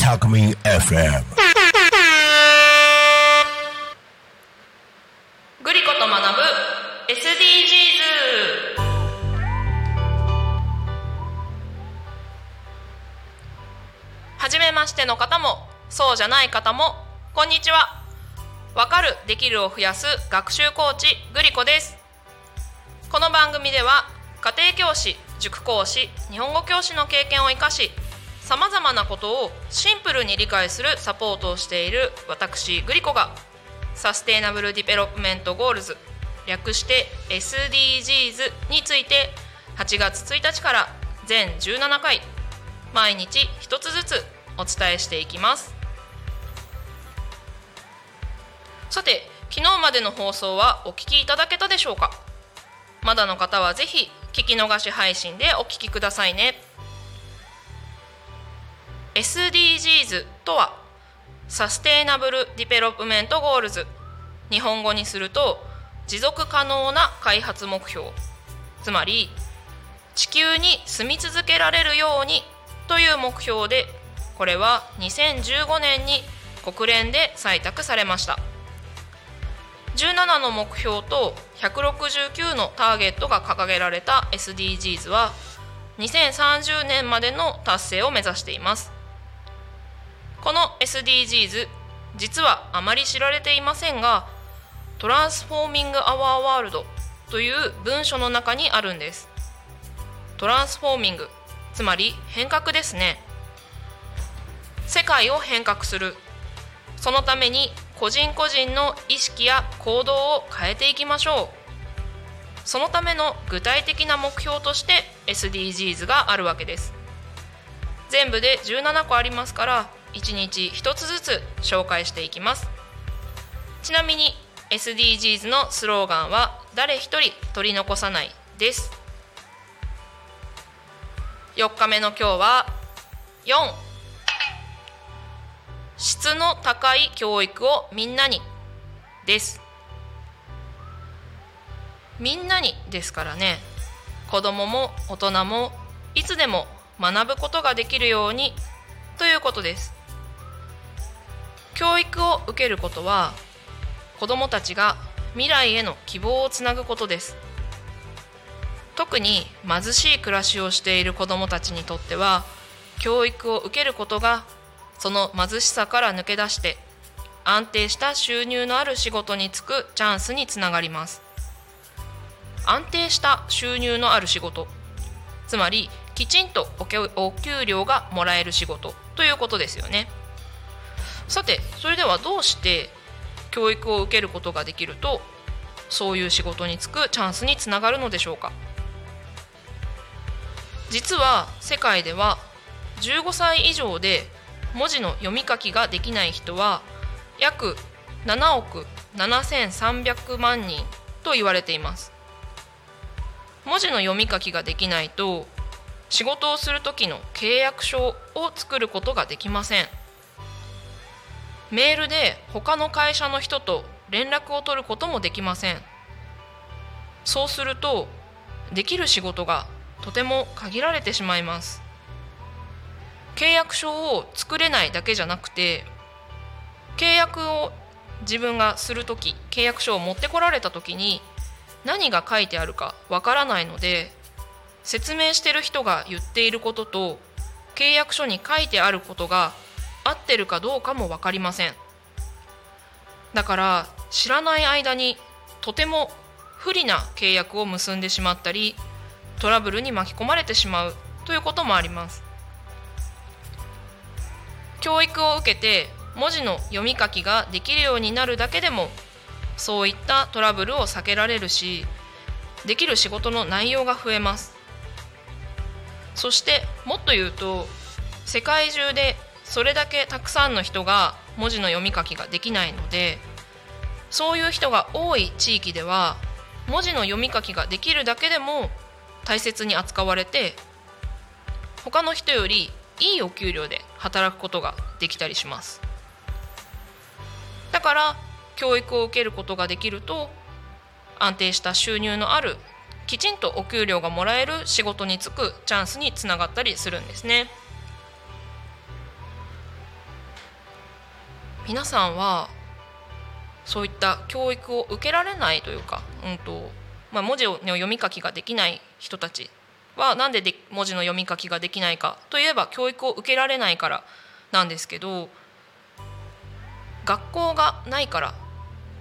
Takumi FM グリコと学ぶ SDGs。 はじめましての方もそうじゃない方もこんにちは。わかるできるを増やす学習コーチグリコです。この番組では家庭教師、塾講師、日本語教師の経験を生かし、さまざまなことをシンプルに理解するサポートをしている私グリコが、サステイナブルディベロップメントゴールズ、略して SDGs について8月1日から全17回毎日1つずつお伝えしていきます。さて、昨日までの放送はお聞きいただけたでしょうか。まだの方はぜひ聞き逃し配信でお聞きくださいね。 SDGs とはサステイナブルディベロップメントゴールズ、日本語にすると持続可能な開発目標、つまり地球に住み続けられるようにという目標で、これは2015年に国連で採択されました。17の目標と169のターゲットが掲げられた SDGs は2030年までの達成を目指しています。この SDGs、 実はあまり知られていませんが、トランスフォーミングアワーワールドという文書の中にあるんです。トランスフォーミング、つまり変革ですね。世界を変革する、そのために個人個人の意識や行動を変えていきましょう。そのための具体的な目標として SDGs があるわけです。全部で17個ありますから、1日1つずつ紹介していきます。ちなみに SDGs のスローガンは誰一人取り残さないです。4日目の今日は4、質の高い教育をみんなにです。みんなにですからね、子どもも大人もいつでも学ぶことができるようにということです。教育を受けることは子どもたちが未来への希望をつなぐことです。特に貧しい暮らしをしている子どもたちにとっては、教育を受けることがその貧しさから抜け出して安定した収入のある仕事に就くチャンスにつながります。安定した収入のある仕事、つまりきちんとお給料がもらえる仕事ということですよね。さて、それではどうして教育を受けることができるとそういう仕事に就くチャンスにつながるのでしょうか。実は世界では15歳以上で文字の読み書きができない人は約7億7300万人と言われています。文字の読み書きができないと仕事をする時の契約書を作ることができません。メールで他の会社の人と連絡を取ることもできません。そうするとできる仕事がとても限られてしまいます。契約書を作れないだけじゃなくて、契約を自分がするとき、契約書を持ってこられたときに何が書いてあるかわからないので、説明してる人が言っていることと契約書に書いてあることが合ってるかどうかもわかりません。だから知らない間にとても不利な契約を結んでしまったり、トラブルに巻き込まれてしまうということもあります。教育を受けて文字の読み書きができるようになるだけでもそういったトラブルを避けられるし、できる仕事の内容が増えます。そしてもっと言うと、世界中でそれだけたくさんの人が文字の読み書きができないので、そういう人が多い地域では文字の読み書きができるだけでも大切に扱われて、他の人よりいいお給料で働くことができたりします。だから教育を受けることができると安定した収入のあるきちんとお給料がもらえる仕事に就くチャンスにつながったりするんですね。皆さんはそういった教育を受けられないというか、文字の読み書きができない人たちはなんで文字の読み書きができないかといえば教育を受けられないからなんですけど、学校がないから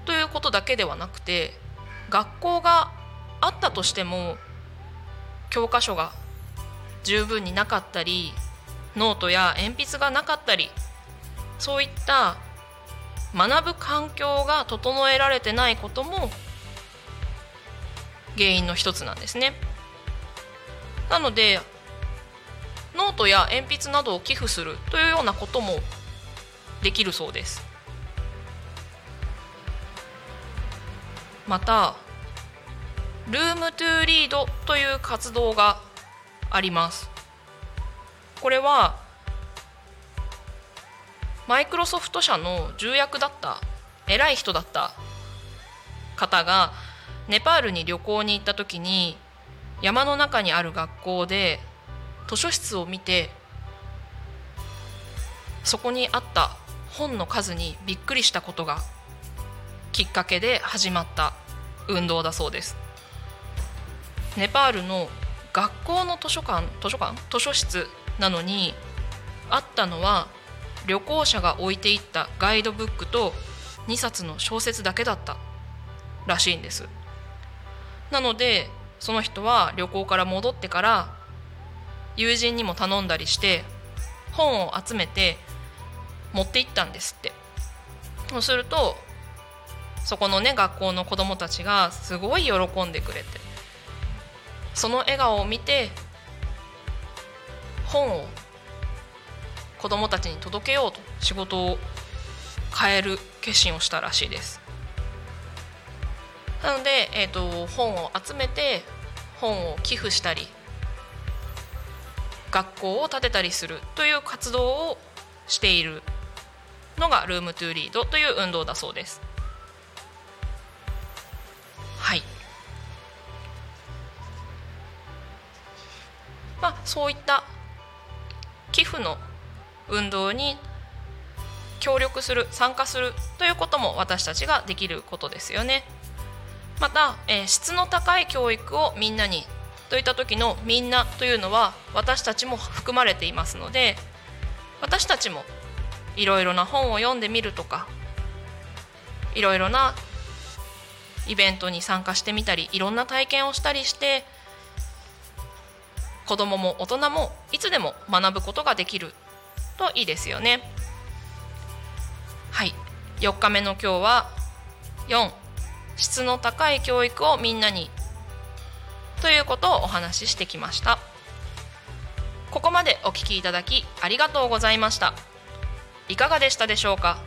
ということだけではなくて、学校があったとしても教科書が十分になかったり、ノートや鉛筆がなかったり、そういった学ぶ環境が整えられてないことも原因の一つなんですね。なのでノートや鉛筆などを寄付するというようなこともできるそうです。またRoom to Readという活動があります。これはマイクロソフト社の重役だった偉い人だった方がネパールに旅行に行った時に、山の中にある学校で図書室を見て、そこにあった本の数にびっくりしたことがきっかけで始まった運動だそうです。ネパールの学校の図書室なのにあったのは旅行者が置いていったガイドブックと2冊の小説だけだったらしいんです。なのでその人は旅行から戻ってから友人にも頼んだりして本を集めて持って行ったんですって。そうするとそこのね学校の子どもたちがすごい喜んでくれて、その笑顔を見て本を子どもたちに届けようと仕事を変える決心をしたらしいです。なので、本を集めて本を寄付したり学校を建てたりするという活動をしているのがRoom to Readという運動だそうです。はい、そういった寄付の運動に協力する、参加するということも私たちができることですよね。また、質の高い教育をみんなにといった時のみんなというのは私たちも含まれていますので、私たちもいろいろな本を読んでみるとか、いろいろなイベントに参加してみたり、いろんな体験をしたりして、子どもも大人もいつでも学ぶことができるといいですよね。はい、4日目の今日は4質の高い教育をみんなにということをお話ししてきました。ここまでお聞きいただきありがとうございました。いかがでしたでしょうか。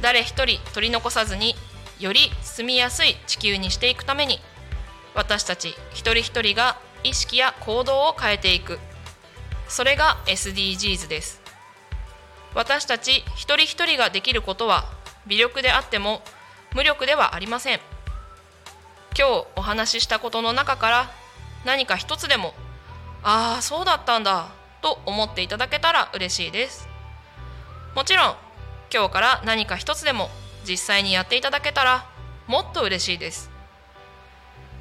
誰一人取り残さずにより住みやすい地球にしていくために、私たち一人一人が意識や行動を変えていく、それが SDGs です。私たち一人一人ができることは微力であっても無力ではありません。今日お話ししたことの中から何か一つでも、ああそうだったんだと思っていただけたら嬉しいです。もちろん今日から何か一つでも実際にやっていただけたらもっと嬉しいです。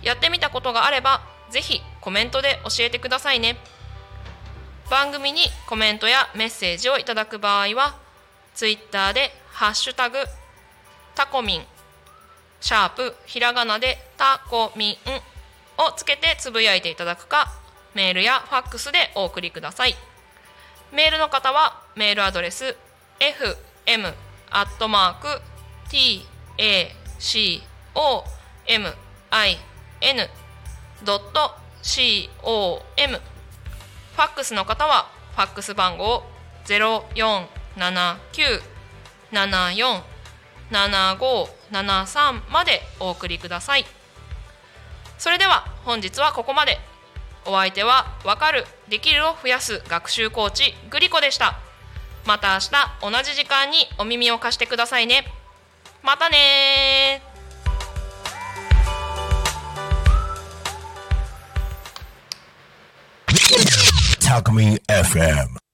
やってみたことがあればぜひコメントで教えてくださいね。番組にコメントやメッセージをいただく場合はツイッターでハッシュタグタコミン#ひらがなでタコミンをつけてつぶやいていただくか、メールやファックスでお送りください。メールの方はメールアドレス fm@tacomin.com、ファックスの方はファックス番号 0479747573 までお送りください。それでは本日はここまで。お相手はわかるできるを増やす学習コーチグリコでした。また明日同じ時間にお耳を貸してくださいね。またね。たくみ FM。